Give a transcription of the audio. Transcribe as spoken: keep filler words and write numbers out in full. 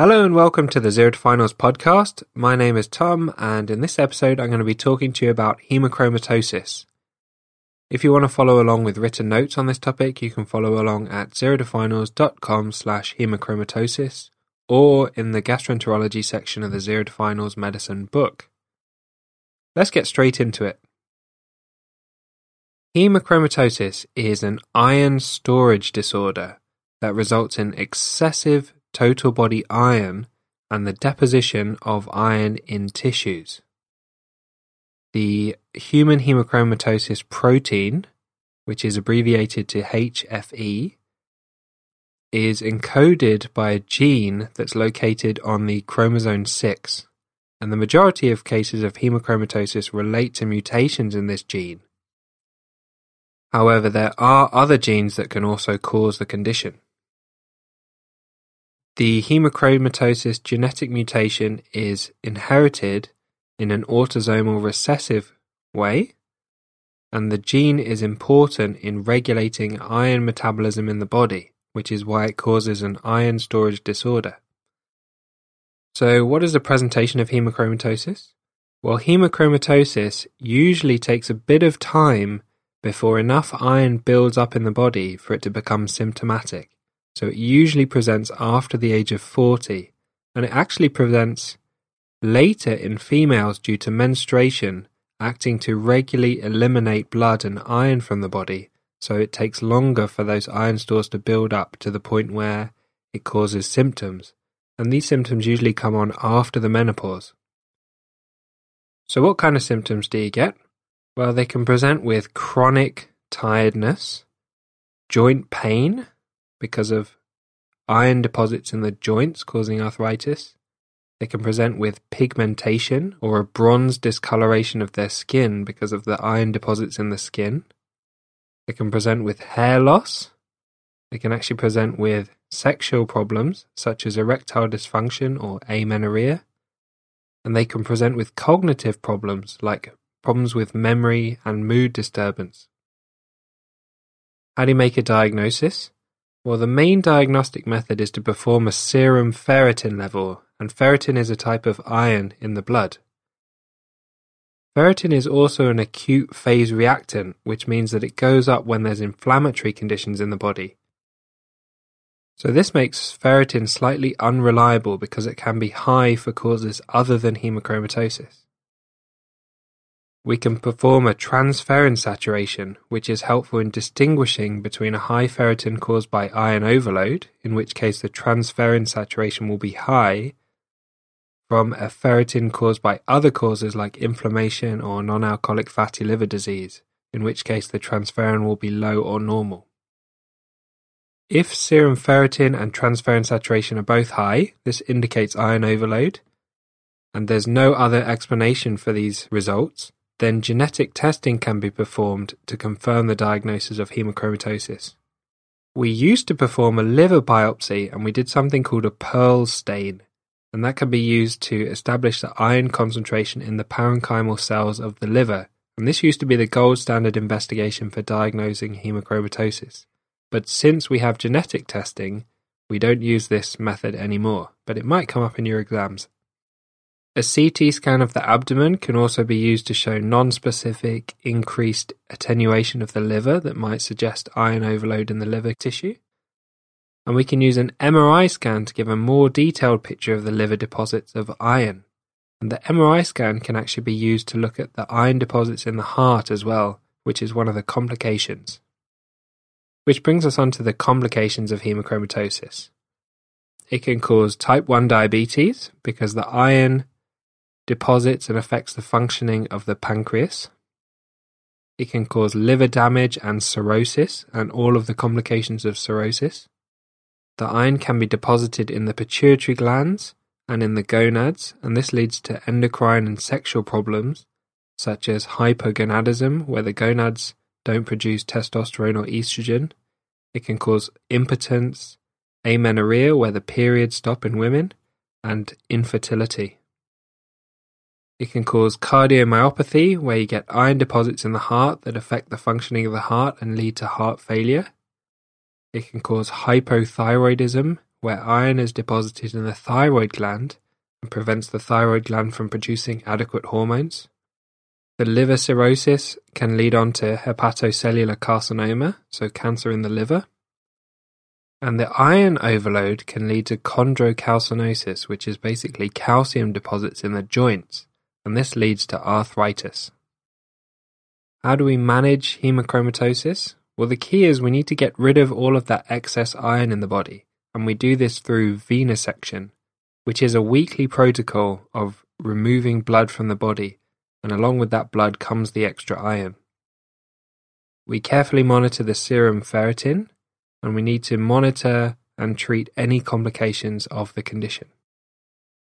Hello and welcome to the Zero to Finals podcast. My name is Tom, and in this episode I'm going to be talking to you about haemochromatosis. If you want to follow along with written notes on this topic, you can follow along at zerotofinals.com slash haemochromatosis or in the gastroenterology section of the Zero to Finals medicine book. Let's get straight into it. Haemochromatosis is an iron storage disorder that results in excessive total body iron and the deposition of iron in tissues. The human haemochromatosis protein, which is abbreviated to H F E, is encoded by a gene that's located on the chromosome six, and the majority of cases of haemochromatosis relate to mutations in this gene. However, there are other genes that can also cause the condition. The haemochromatosis genetic mutation is inherited in an autosomal recessive way, and the gene is important in regulating iron metabolism in the body, which is why it causes an iron storage disorder. So, what is the presentation of haemochromatosis? Well, haemochromatosis usually takes a bit of time before enough iron builds up in the body for it to become symptomatic. So it usually presents after the age of forty, and it actually presents later in females due to menstruation, acting to regularly eliminate blood and iron from the body, so it takes longer for those iron stores to build up to the point where it causes symptoms, and these symptoms usually come on after the menopause. So what kind of symptoms do you get? Well, they can present with chronic tiredness, joint pain, because of iron deposits in the joints causing arthritis. They can present with pigmentation or a bronze discoloration of their skin because of the iron deposits in the skin. They can present with hair loss. They can actually present with sexual problems such as erectile dysfunction or amenorrhea. And they can present with cognitive problems like problems with memory and mood disturbance. How do you make a diagnosis? Well, the main diagnostic method is to perform a serum ferritin level, and ferritin is a type of iron in the blood. Ferritin is also an acute phase reactant, which means that it goes up when there's inflammatory conditions in the body. So this makes ferritin slightly unreliable because it can be high for causes other than haemochromatosis. We can perform a transferrin saturation, which is helpful in distinguishing between a high ferritin caused by iron overload, in which case the transferrin saturation will be high, from a ferritin caused by other causes like inflammation or non-alcoholic fatty liver disease, in which case the transferrin will be low or normal. If serum ferritin and transferrin saturation are both high, this indicates iron overload, and there's no other explanation for these results, then genetic testing can be performed to confirm the diagnosis of haemochromatosis. We used to perform a liver biopsy, and we did something called a Perl stain, and that can be used to establish the iron concentration in the parenchymal cells of the liver, and this used to be the gold standard investigation for diagnosing haemochromatosis. But since we have genetic testing, we don't use this method anymore, but it might come up in your exams. A C T scan of the abdomen can also be used to show non-specific increased attenuation of the liver that might suggest iron overload in the liver tissue. And we can use an M R I scan to give a more detailed picture of the liver deposits of iron. And the M R I scan can actually be used to look at the iron deposits in the heart as well, which is one of the complications. Which brings us on to the complications of haemochromatosis. It can cause type one diabetes because the iron deposits and affects the functioning of the pancreas. It can cause liver damage and cirrhosis and all of the complications of cirrhosis. The iron can be deposited in the pituitary glands and in the gonads, and this leads to endocrine and sexual problems such as hypogonadism, where the gonads don't produce testosterone or estrogen. It can cause impotence, amenorrhea, where the periods stop in women, and infertility. It can cause cardiomyopathy, where you get iron deposits in the heart that affect the functioning of the heart and lead to heart failure. It can cause hypothyroidism, where iron is deposited in the thyroid gland and prevents the thyroid gland from producing adequate hormones. The liver cirrhosis can lead on to hepatocellular carcinoma, so cancer in the liver. And the iron overload can lead to chondrocalcinosis, which is basically calcium deposits in the joints, and this leads to arthritis. How do we manage haemochromatosis? Well, the key is we need to get rid of all of that excess iron in the body, and we do this through venesection, which is a weekly protocol of removing blood from the body, and along with that blood comes the extra iron. We carefully monitor the serum ferritin, and we need to monitor and treat any complications of the condition.